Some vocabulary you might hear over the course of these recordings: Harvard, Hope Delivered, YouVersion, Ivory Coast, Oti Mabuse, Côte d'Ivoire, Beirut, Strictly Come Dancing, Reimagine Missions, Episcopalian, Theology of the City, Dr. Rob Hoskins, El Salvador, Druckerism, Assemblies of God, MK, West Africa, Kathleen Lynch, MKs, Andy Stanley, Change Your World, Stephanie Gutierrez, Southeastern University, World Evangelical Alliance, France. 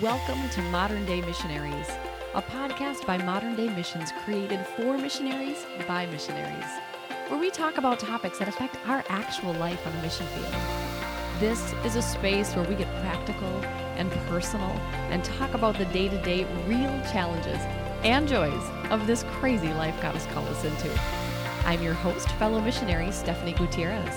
Welcome to Modern Day Missionaries, a podcast by Modern Day Missions created for missionaries by missionaries, where we talk about topics that affect our actual life on the mission field. This is a space where we get practical and personal and talk about the day-to-day real challenges and joys of this crazy life God has called us into. I'm your host, fellow missionary Stephanie Gutierrez.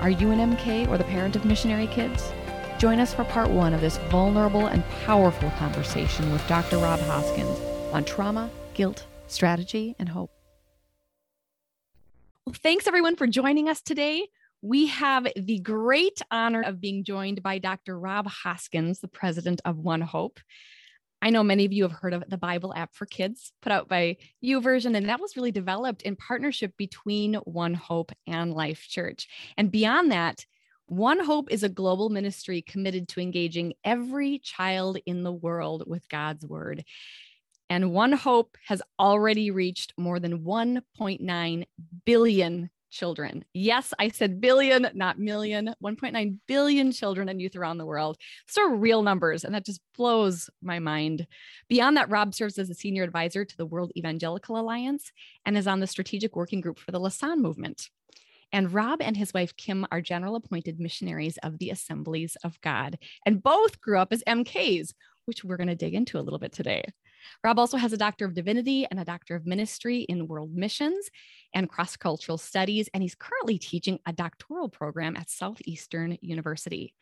Are you an MK or the parent of missionary kids? Join us for part one of this vulnerable and powerful conversation with Dr. Rob Hoskins on trauma, guilt, strategy, and hope. Well, thanks everyone for joining us today. We have the great honor of being joined by Dr. Rob Hoskins, the president of One Hope. I know many of you have heard of the Bible app for kids put out by YouVersion, and that was really developed in partnership between One Hope and Life Church. And beyond that, One Hope is a global ministry committed to engaging every child in the world with God's word. And One Hope has already reached more than 1.9 billion children. Yes, I said billion, not million, 1.9 billion children and youth around the world. Those are real numbers, and that just blows my mind. Beyond that, Rob serves as a senior advisor to the World Evangelical Alliance and is on the strategic working group for the Lausanne movement. And Rob and his wife, Kim, are general appointed missionaries of the Assemblies of God. And both grew up as MKs, which we're going to dig into a little bit today. Rob also has a Doctor of Divinity and a Doctor of Ministry in World Missions and Cross-Cultural Studies. And he's currently teaching a doctoral program at Southeastern University.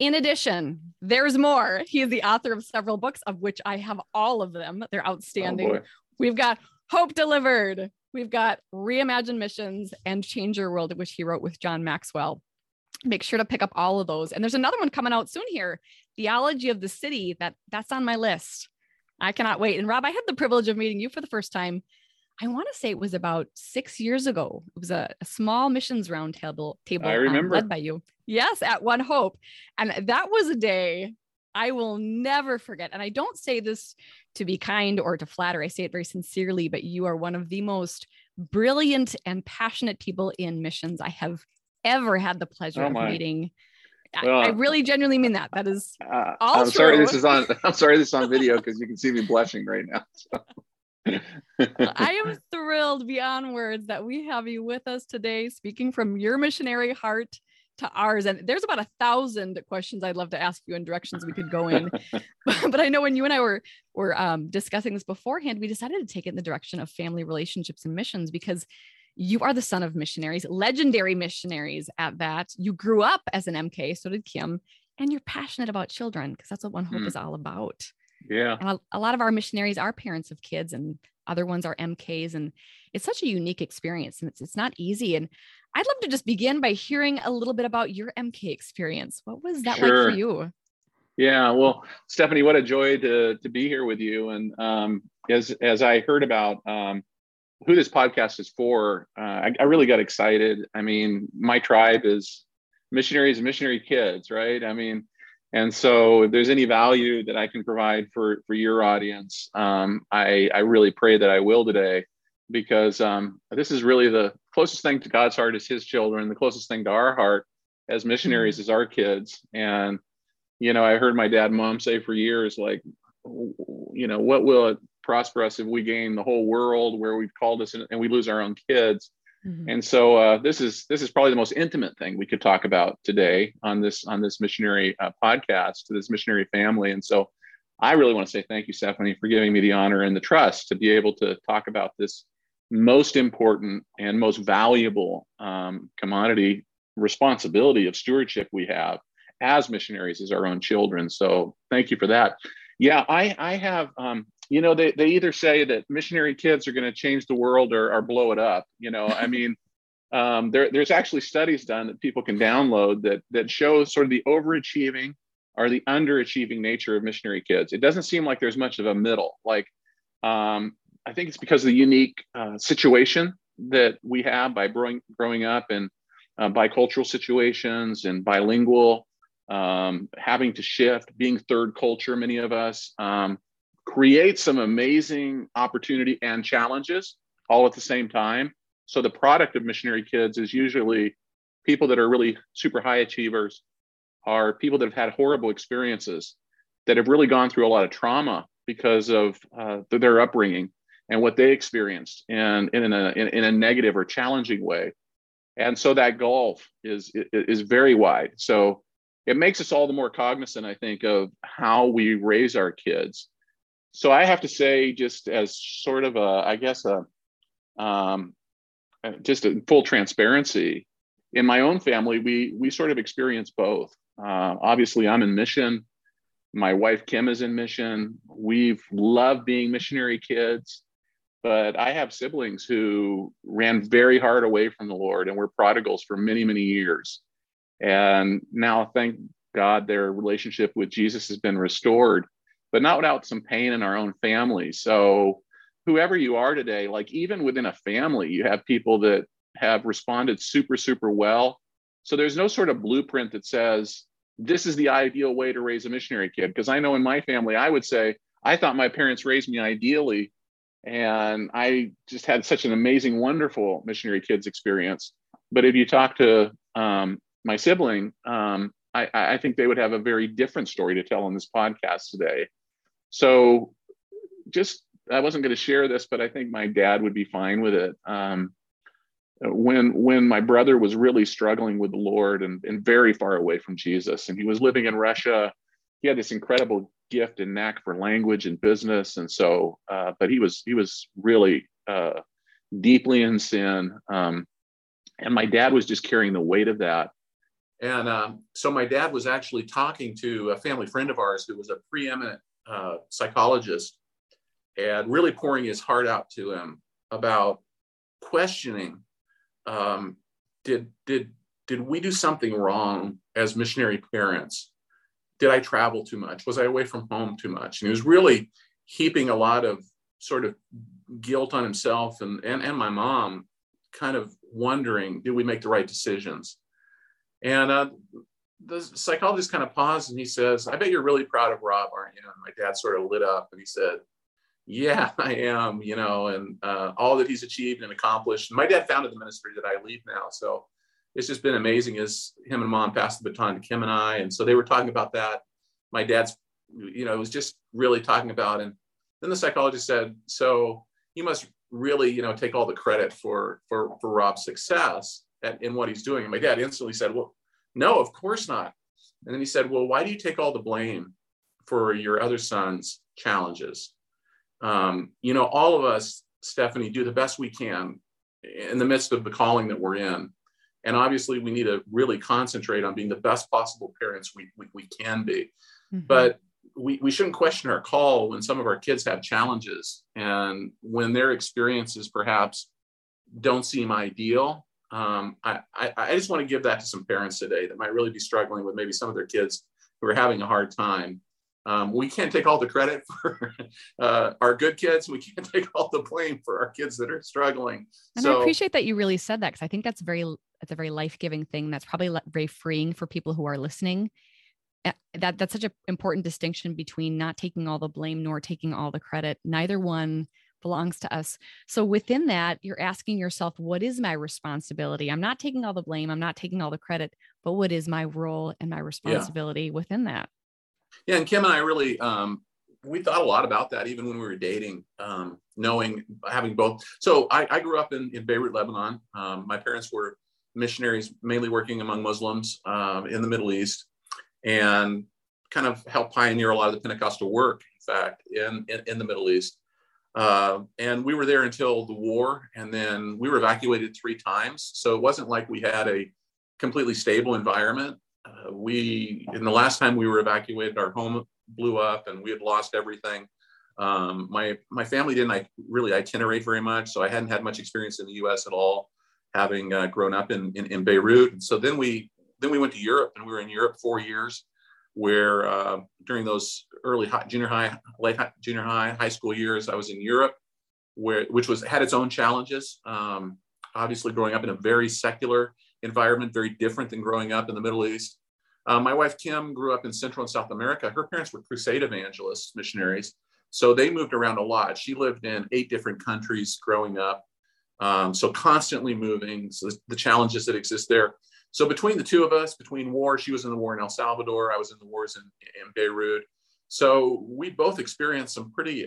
In addition, there's more. He is the author of several books, of which I have all of them. They're outstanding. Oh, we've got Hope Delivered. We've got Reimagine Missions and Change Your World, which he wrote with John Maxwell. Make sure to pick up all of those. And there's another one coming out soon here, Theology of the City. That's on my list. I cannot wait. And Rob, I had the privilege of meeting you for the first time. I want to say it was about 6 years ago. It was a small missions roundtable led by you. Yes, at One Hope. And that was a day I will never forget. And I don't say this to be kind or to flatter. I say it very sincerely, but you are one of the most brilliant and passionate people in missions I have ever had the pleasure of meeting. Well, I really genuinely mean that. That is all true. I'm sorry this is on video because you can see me blushing right now. So. I am thrilled beyond words that we have you with us today, speaking from your missionary heart to ours. And there's about 1,000 questions I'd love to ask you in directions we could go in. But I know when you and I were discussing this beforehand, we decided to take it in the direction of family relationships and missions, because you are the son of missionaries, legendary missionaries at that. You grew up as an MK, so did Kim, and you're passionate about children because that's what One Hope is all about. Yeah. And a lot of our missionaries are parents of kids and other ones are MKs, and it's such a unique experience, and it's not easy. And I'd love to just begin by hearing a little bit about your MK experience. What was that like for you? Yeah, well, Stephanie, what a joy to be here with you. And as I heard about who this podcast is for, I really got excited. I mean, my tribe is missionaries and missionary kids, right? I mean, and so if there's any value that I can provide for your audience, I really pray that I will today, because this is really the closest thing to God's heart is his children. The closest thing to our heart as missionaries is our kids. And, you know, I heard my dad and mom say for years, like, you know, what will it prosper us if we gain the whole world where we've called us and we lose our own kids? Mm-hmm. And so this is probably the most intimate thing we could talk about today on this missionary podcast, to this missionary family. And so I really want to say thank you, Stephanie, for giving me the honor and the trust to be able to talk about this most important and most valuable commodity responsibility of stewardship we have as missionaries, as our own children. So thank you for that. Yeah, I have, you know, they either say that missionary kids are going to change the world or blow it up. You know, I mean, there's actually studies done that people can download that shows sort of the overachieving or the underachieving nature of missionary kids. It doesn't seem like there's much of a middle. Like, I think it's because of the unique situation that we have by growing up and bicultural situations and bilingual, having to shift, being third culture, many of us, create some amazing opportunity and challenges all at the same time. So the product of missionary kids is usually people that are really super high achievers, are people that have had horrible experiences that have really gone through a lot of trauma because of their upbringing and what they experienced in a negative or challenging way. And so that gulf is very wide. So it makes us all the more cognizant, I think, of how we raise our kids. So I have to say, just as sort of just a full transparency, in my own family, we sort of experience both. Obviously, I'm in mission. My wife, Kim, is in mission. We've loved being missionary kids, but I have siblings who ran very hard away from the Lord and were prodigals for many, many years. And now, thank God, their relationship with Jesus has been restored, but not without some pain in our own family. So whoever you are today, like even within a family, you have people that have responded super, super well. So there's no sort of blueprint that says, this is the ideal way to raise a missionary kid. Because I know in my family, I would say, I thought my parents raised me ideally. And I just had such an amazing, wonderful missionary kids experience. But if you talk to my sibling, I think they would have a very different story to tell on this podcast today. So just, I wasn't going to share this, but I think my dad would be fine with it. When my brother was really struggling with the Lord and very far away from Jesus, and he was living in Russia, he had this incredible gift and knack for language and business. And so, but he was really deeply in sin. And my dad was just carrying the weight of that. And so my dad was actually talking to a family friend of ours who was a preeminent psychologist, and really pouring his heart out to him about questioning, did we do something wrong as missionary parents? Did I travel too much? Was I away from home too much? And he was really heaping a lot of sort of guilt on himself and my mom, kind of wondering, did we make the right decisions? And the psychologist kind of paused and he says, I bet you're really proud of Rob, aren't you? And my dad sort of lit up and he said, yeah, I am, you know, and all that he's achieved and accomplished. My dad founded the ministry that I lead now. So it's just been amazing as him and mom passed the baton to Kim and I. And so they were talking about that. My dad's, you know, was just really talking about. And then the psychologist said, so you must really, you know, take all the credit for Rob's success in what he's doing. And my dad instantly said, well, no, of course not. And then he said, well, why do you take all the blame for your other son's challenges? You know, all of us, Stephanie, do the best we can in the midst of the calling that we're in. And obviously we need to really concentrate on being the best possible parents we can be. Mm-hmm. But we shouldn't question our call when some of our kids have challenges and when their experiences perhaps don't seem ideal. I just want to give that to some parents today that might really be struggling with maybe some of their kids who are having a hard time. We can't take all the credit for our good kids. We can't take all the blame for our kids that are struggling. And so, I appreciate that you really said that, because I think that's a very life-giving thing. That's probably very freeing for people who are listening. That's such an important distinction between not taking all the blame nor taking all the credit. Neither one belongs to us. So within that, you're asking yourself, what is my responsibility? I'm not taking all the blame. I'm not taking all the credit, but what is my role and my responsibility within that? Yeah, and Kim and I really, we thought a lot about that even when we were dating, knowing, having both. So I grew up in Beirut, Lebanon. My parents were missionaries, mainly working among Muslims in the Middle East, and kind of helped pioneer a lot of the Pentecostal work, in fact, in the Middle East. And we were there until the war, and then we were evacuated 3 times. So it wasn't like we had a completely stable environment. In the last time we were evacuated, our home blew up and we had lost everything. My family didn't really itinerate very much. So I hadn't had much experience in the US at all, having grown up in Beirut. And so then we went to Europe, and we were in Europe 4 years, where during those early late junior high school years, I was in Europe, which had its own challenges. Obviously growing up in a very secular environment, very different than growing up in the Middle East. My wife, Kim, grew up in Central and South America. Her parents were crusade evangelists, missionaries. So they moved around a lot. She lived in 8 different countries growing up. So constantly moving, so the challenges that exist there. So between the two of us, between war, she was in the war in El Salvador. I was in the wars in Beirut. So we both experienced some pretty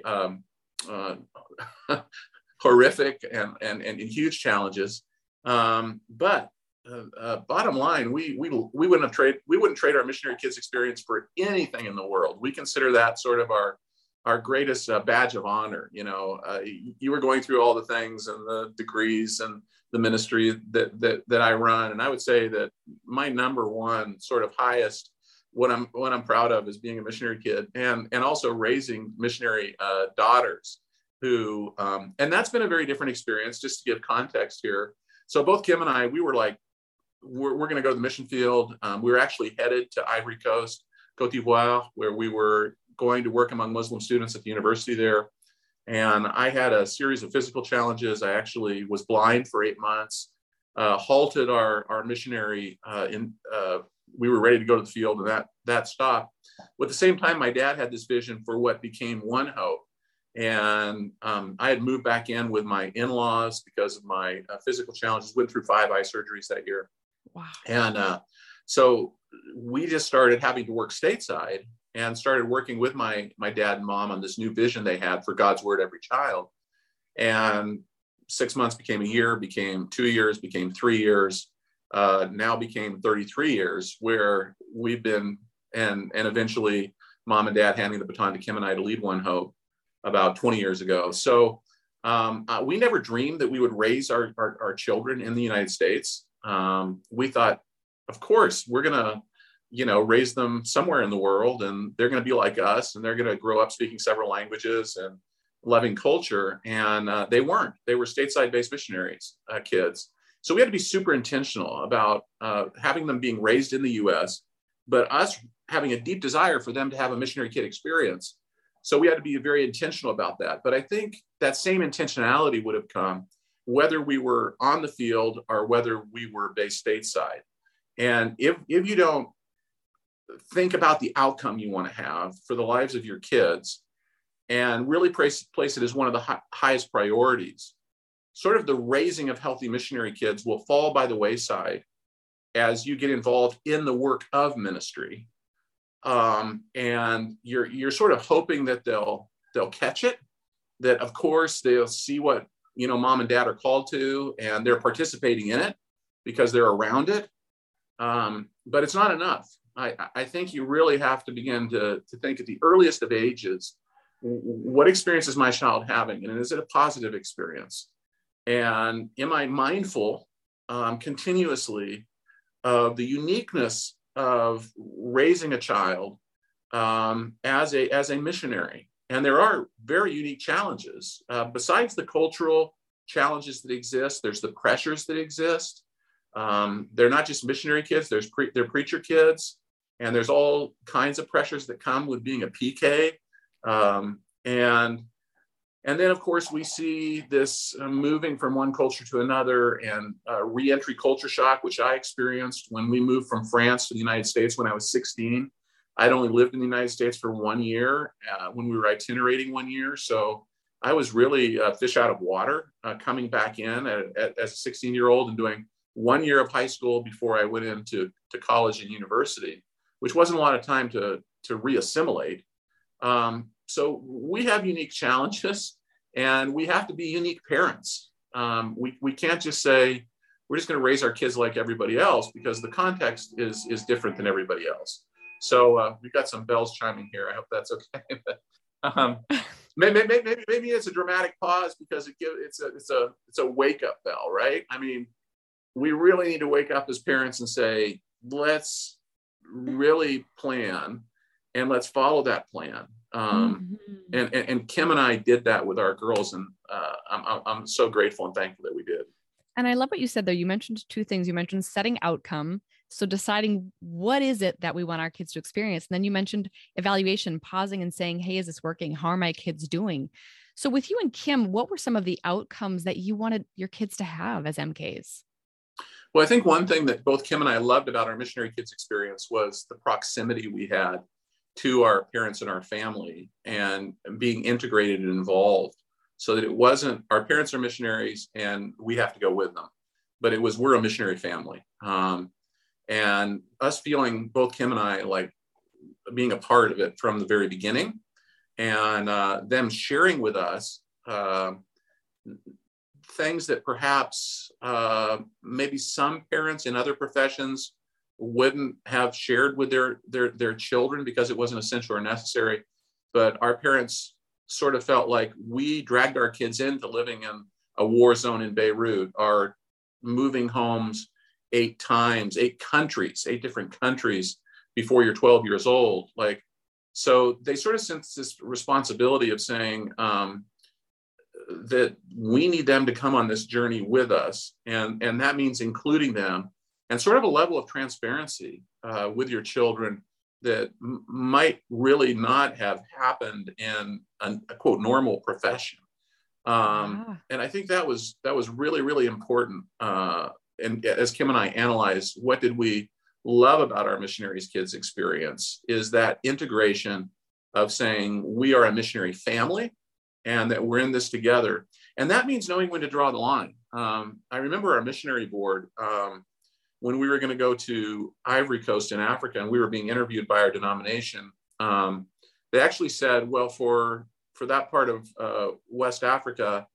horrific and huge challenges. But bottom line, we wouldn't trade our missionary kids' experience for anything in the world. We consider that sort of our greatest badge of honor. You know, you were going through all the things and the degrees and the ministry that I run, and I would say that my number one sort of highest, what I'm proud of, is being a missionary kid and also raising missionary daughters who, and that's been a very different experience. Just to give context here, so both Kim and I, we were like, we're going to go to the mission field. We were actually headed to Ivory Coast, Côte d'Ivoire, where we were going to work among Muslim students at the university there. And I had a series of physical challenges. I actually was blind for 8 months, halted our missionary. We were ready to go to the field, and that stopped. But at the same time, my dad had this vision for what became One Hope. And I had moved back in with my in-laws because of my physical challenges, went through 5 eye surgeries that year. Wow. And so we just started having to work stateside and started working with my dad and mom on this new vision they had for God's Word Every Child. And 6 months became a year, became 2 years, became 3 years, now became 33 years, where we've been, and eventually mom and dad handing the baton to Kim and I to lead One Hope about 20 years ago. So we never dreamed that we would raise our children in the United States. We thought, of course, we're going to, raise them somewhere in the world, and they're going to be like us, and they're going to grow up speaking several languages and loving culture. And they weren't. They were stateside-based missionaries, kids. So we had to be super intentional about having them being raised in the U.S., but us having a deep desire for them to have a missionary kid experience. So we had to be very intentional about that. But I think that same intentionality would have come whether we were on the field or whether we were based stateside. And if you don't think about the outcome you want to have for the lives of your kids and really place it as one of the highest priorities, sort of the raising of healthy missionary kids will fall by the wayside as you get involved in the work of ministry. And you're sort of hoping that they'll catch it, that of course they'll see what, mom and dad are called to, and they're participating in it because they're around it. But it's not enough. I think you really have to begin to think at the earliest of ages, what experience is my child having? And is it a positive experience? And am I mindful continuously of the uniqueness of raising a child as a missionary? And there are very unique challenges. Besides the cultural challenges that exist, there's the pressures that exist. They're not just missionary kids, they're preacher kids. And there's all kinds of pressures that come with being a PK. And then, of course, we see this moving from one culture to another, and re-entry culture shock, which I experienced when we moved from France to the United States when I was 16. I'd only lived in the United States for 1 year when we were itinerating 1 year. So I was really a fish out of water coming back in as a 16-year-old and doing 1 year of high school before I went into college and university, which wasn't a lot of time to re-assimilate. So we have unique challenges, and we have to be unique parents. We can't just say, we're just going to raise our kids like everybody else, because the context is different than everybody else. So we've got some bells chiming here. I hope that's okay. Maybe it's a dramatic pause because it's a wake up bell, right? I mean, we really need to wake up as parents and say, let's really plan and let's follow that plan. And Kim and I did that with our girls, and I'm so grateful and thankful that we did. And I love what you said there. You mentioned two things. You mentioned setting outcome. So deciding what is it that we want our kids to experience. And then you mentioned evaluation, pausing and saying, hey, is this working? How are my kids doing? So with you and Kim, what were some of the outcomes that you wanted your kids to have as MKs? Well, I think one thing that both Kim and I loved about our missionary kids experience was the proximity we had to our parents and our family, and being integrated and involved, so that it wasn't our parents are missionaries and we have to go with them, but it was we're a missionary family, and us feeling, both Kim and I, like being a part of it from the very beginning, and them sharing with us things that perhaps maybe some parents in other professions wouldn't have shared with their children because it wasn't essential or necessary. But our parents sort of felt like we dragged our kids into living in a war zone in Beirut, or moving homes 8 times, 8 countries, 8 different countries before you're 12 years old. Like, so they sort of sense this responsibility of saying that we need them to come on this journey with us. And that means including them, and sort of a level of transparency with your children that might really not have happened in a quote normal profession. And I think that was really, really important. And as Kim and I analyzed, what did we love about our missionaries' kids' experience is that integration of saying we are a missionary family and that we're in this together. And that means knowing when to draw the line. I remember our missionary board, when we were going to go to Ivory Coast in Africa and we were being interviewed by our denomination, they actually said, well, for that part of West Africa,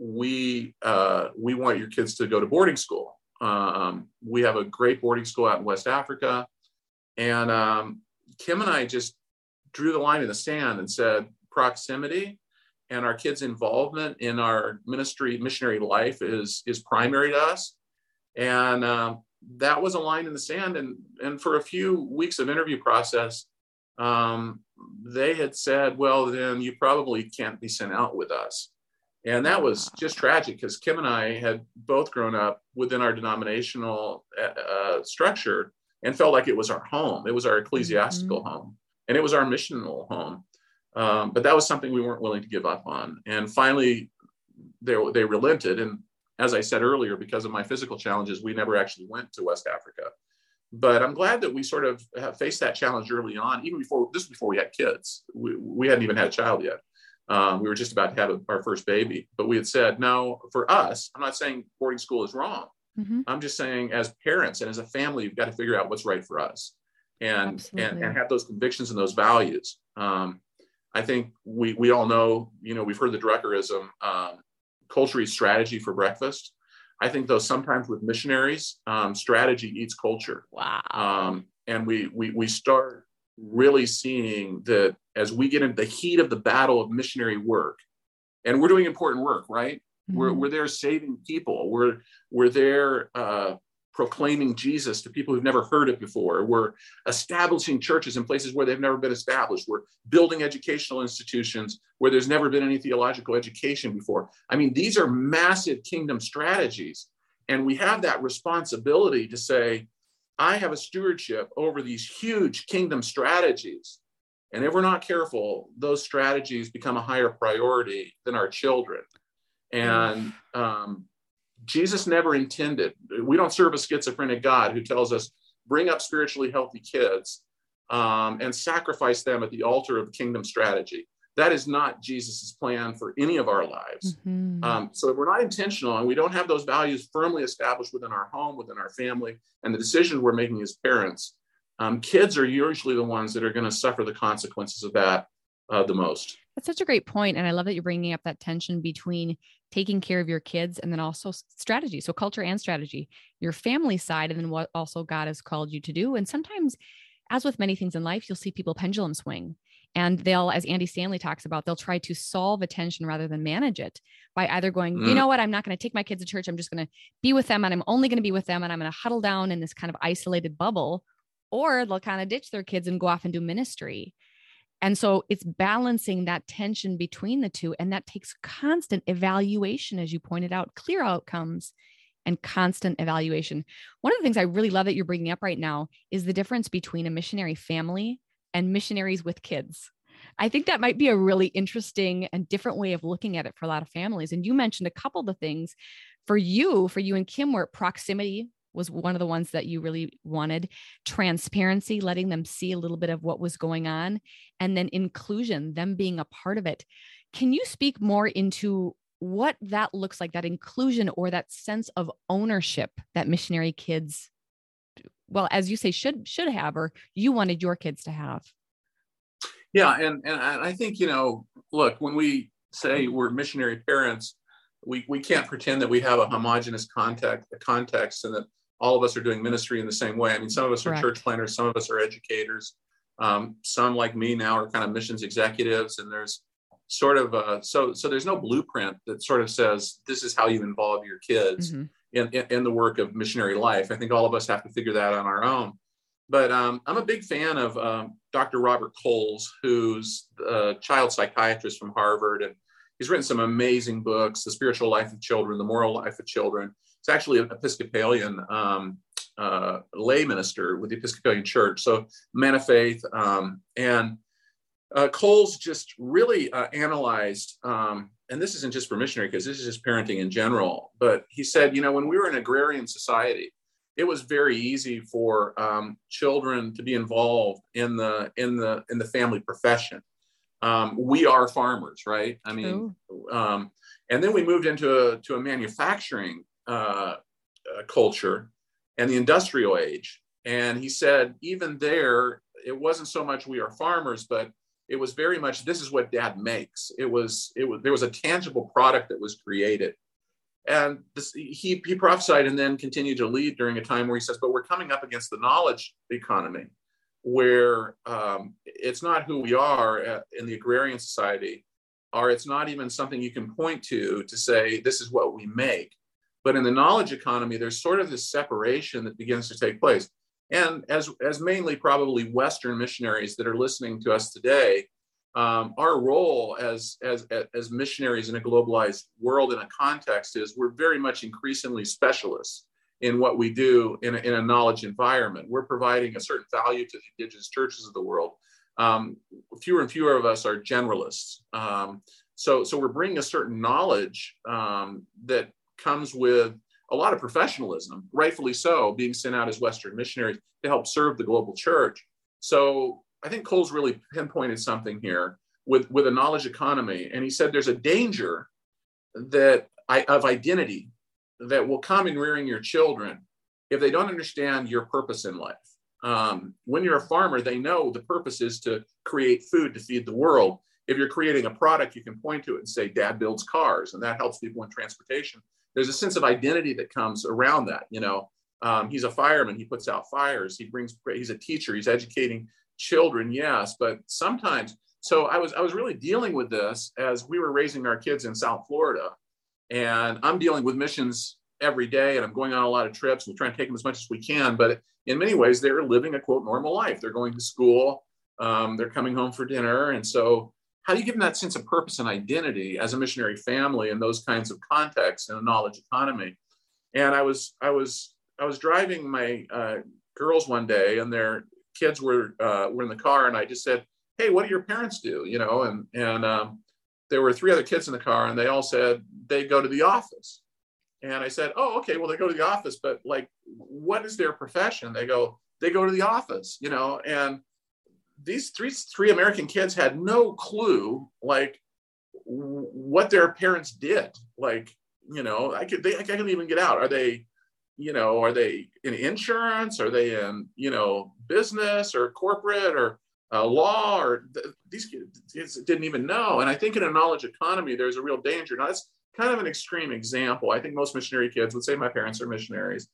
we want your kids to go to boarding school. We have a great boarding school out in West Africa. And Kim and I just drew the line in the sand and said proximity and our kids' involvement in our missionary life is primary to us. And that was a line in the sand. And for a few weeks of interview process, they had said, well, then you probably can't be sent out with us. And that was just tragic because Kim and I had both grown up within our denominational structure and felt like it was our home. It was our ecclesiastical home, and it was our missional home. But that was something we weren't willing to give up on. And finally, they relented. And as I said earlier, because of my physical challenges, we never actually went to West Africa. But I'm glad that we sort of faced that challenge early on, even before we had kids. We hadn't even had a child yet. We were just about to have our first baby, but we had said, no, for us, I'm not saying boarding school is wrong. I'm just saying as parents and as a family, you've got to figure out what's right for us and have those convictions and those values. I think we all know, we've heard the Druckerism, culture eats strategy for breakfast. I think though sometimes with missionaries, strategy eats culture. Wow. And we start really seeing that as we get into the heat of the battle of missionary work, and we're doing important work, right? We're there saving people. We're there proclaiming Jesus to people who've never heard it before. We're establishing churches in places where they've never been established. We're building educational institutions where there's never been any theological education before. I mean, these are massive kingdom strategies. And we have that responsibility to say, I have a stewardship over these huge kingdom strategies. And if we're not careful, those strategies become a higher priority than our children. And Jesus never intended, we don't serve a schizophrenic God who tells us, bring up spiritually healthy kids and sacrifice them at the altar of kingdom strategy. That is not Jesus's plan for any of our lives. So if we're not intentional and we don't have those values firmly established within our home, within our family, and the decisions we're making as parents, kids are usually the ones that are going to suffer the consequences of that the most. That's such a great point. And I love that you're bringing up that tension between taking care of your kids and then also strategy. So culture and strategy, your family side, and then what also God has called you to do. And sometimes, as with many things in life, you'll see people pendulum swing. And they'll, as Andy Stanley talks about, they'll try to solve a tension rather than manage it by either going, you know what, I'm not going to take my kids to church. I'm just going to be with them, and I'm only going to be with them, and I'm going to huddle down in this kind of isolated bubble, or they'll kind of ditch their kids and go off and do ministry. And so it's balancing that tension between the two. And that takes constant evaluation, as you pointed out, clear outcomes and constant evaluation. One of the things I really love that you're bringing up right now is the difference between a missionary family and missionaries with kids. I think that might be a really interesting and different way of looking at it for a lot of families. And you mentioned a couple of the things for you and Kim, where proximity was one of the ones that you really wanted, transparency, letting them see a little bit of what was going on, and then inclusion, them being a part of it. Can you speak more into what that looks like, that inclusion or that sense of ownership that missionary kids well, as you say, should have, or you wanted your kids to have? Yeah. And I think, you know, look, when we say we're missionary parents, we can't pretend that we have a homogenous context and that all of us are doing ministry in the same way. I mean, some of us are church planners, some of us are educators. Some like me now are kind of missions executives, and there's sort of a, so there's no blueprint that sort of says, this is how you involve your kids in the work of missionary life. I think all of us have to figure that out on our own. But I'm a big fan of Dr. Robert Coles, who's a child psychiatrist from Harvard. And he's written some amazing books, The Spiritual Life of Children, The Moral Life of Children. He's actually an Episcopalian lay minister with the Episcopalian Church, so man of faith. And Coles just really analyzed, and this isn't just for missionary kids, this is just parenting in general. But he said, you know, when we were an agrarian society, it was very easy for children to be involved in the family profession. We are farmers, right? I mean, and then we moved into a manufacturing culture and the industrial age. And he said, even there, it wasn't so much we are farmers, but it was very much, this is what dad makes. It was there was a tangible product that was created. And this, he prophesied and then continued to lead during a time where he says, but we're coming up against the knowledge economy, where it's not who we are in the agrarian society, or it's not even something you can point to say, this is what we make. But in the knowledge economy, there's sort of this separation that begins to take place. And as mainly probably Western missionaries that are listening to us today, our role as missionaries in a globalized world in a context is we're very much increasingly specialists in what we do in a knowledge environment. We're providing a certain value to the indigenous churches of the world. Fewer and fewer of us are generalists. So we're bringing a certain knowledge that comes with a lot of professionalism, rightfully so, being sent out as Western missionaries to help serve the global church. So I think Coles really pinpointed something here with a knowledge economy. And he said there's a danger of identity that will come in rearing your children if they don't understand your purpose in life. When you're a farmer, they know the purpose is to create food to feed the world. If you're creating a product, you can point to it and say, dad builds cars, and that helps people in transportation. There's a sense of identity that comes around that. You know, he's a fireman, he puts out fires, he's a teacher, he's educating children, yes, but sometimes. So I was really dealing with this as we were raising our kids in South Florida, and I'm dealing with missions every day, and I'm going on a lot of trips, and we're trying to take them as much as we can, but in many ways, they're living a, quote, normal life. They're going to school, they're coming home for dinner, and so how do you give them that sense of purpose and identity as a missionary family in those kinds of contexts in a knowledge economy? And I was driving my girls one day, and their kids were in the car, and I just said, "Hey, what do your parents do?" You know, and there were three other kids in the car, and they all said they go to the office. And I said, "Oh, okay, well, they go to the office, but like, what is their profession?" They go to the office, you know, and these three American kids had no clue, like, what their parents did. Like, you know, I couldn't even get out. Are they, you know, are they in insurance? Are they in, you know, business or corporate or law? Or these kids didn't even know. And I think in a knowledge economy, there's a real danger. Now, that's kind of an extreme example. I think most missionary kids would say my parents are missionaries.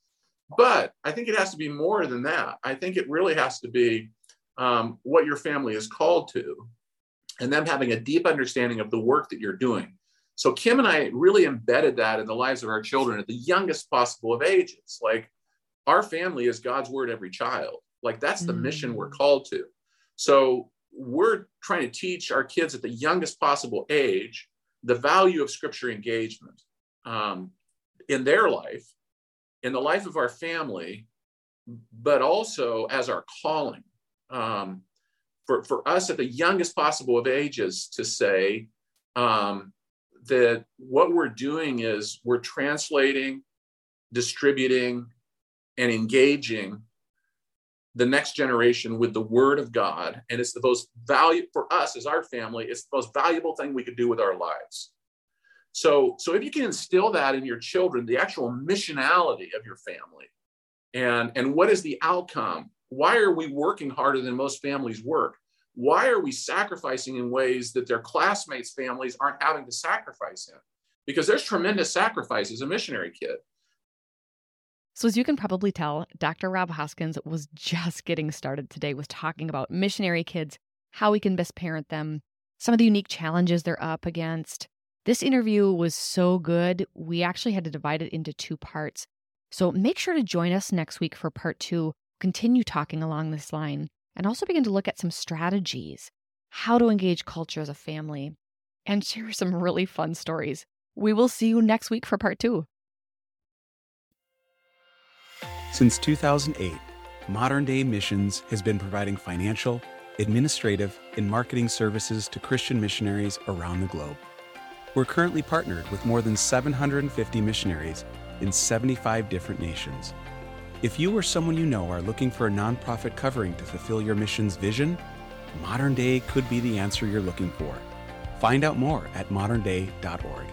But I think it has to be more than that. I think it really has to be what your family is called to, and them having a deep understanding of the work that you're doing. So Kim and I really embedded that in the lives of our children at the youngest possible of ages. Like, our family is God's word, every child. Like, that's the mission we're called to. So we're trying to teach our kids at the youngest possible age the value of scripture engagement in their life, in the life of our family, but also as our calling. For us at the youngest possible of ages to say that what we're doing is we're translating, distributing, and engaging the next generation with the word of God. And it's the most valuable for us as our family, it's the most valuable thing we could do with our lives. So if you can instill that in your children, the actual missionality of your family, And what is the outcome? Why are we working harder than most families work? Why are we sacrificing in ways that their classmates' families aren't having to sacrifice in? Because there's tremendous sacrifice as a missionary kid. So as you can probably tell, Dr. Rob Hoskins was just getting started today with talking about missionary kids, how we can best parent them, some of the unique challenges they're up against. This interview was so good, we actually had to divide it into two parts. So make sure to join us next week for part two, continue talking along this line, and also begin to look at some strategies, how to engage culture as a family, and share some really fun stories. We will see you next week for part two. Since 2008, Modern Day Missions has been providing financial, administrative, and marketing services to Christian missionaries around the globe. We're currently partnered with more than 750 missionaries in 75 different nations. If you or someone you know are looking for a nonprofit covering to fulfill your mission's vision, Modern Day could be the answer you're looking for. Find out more at modernday.org.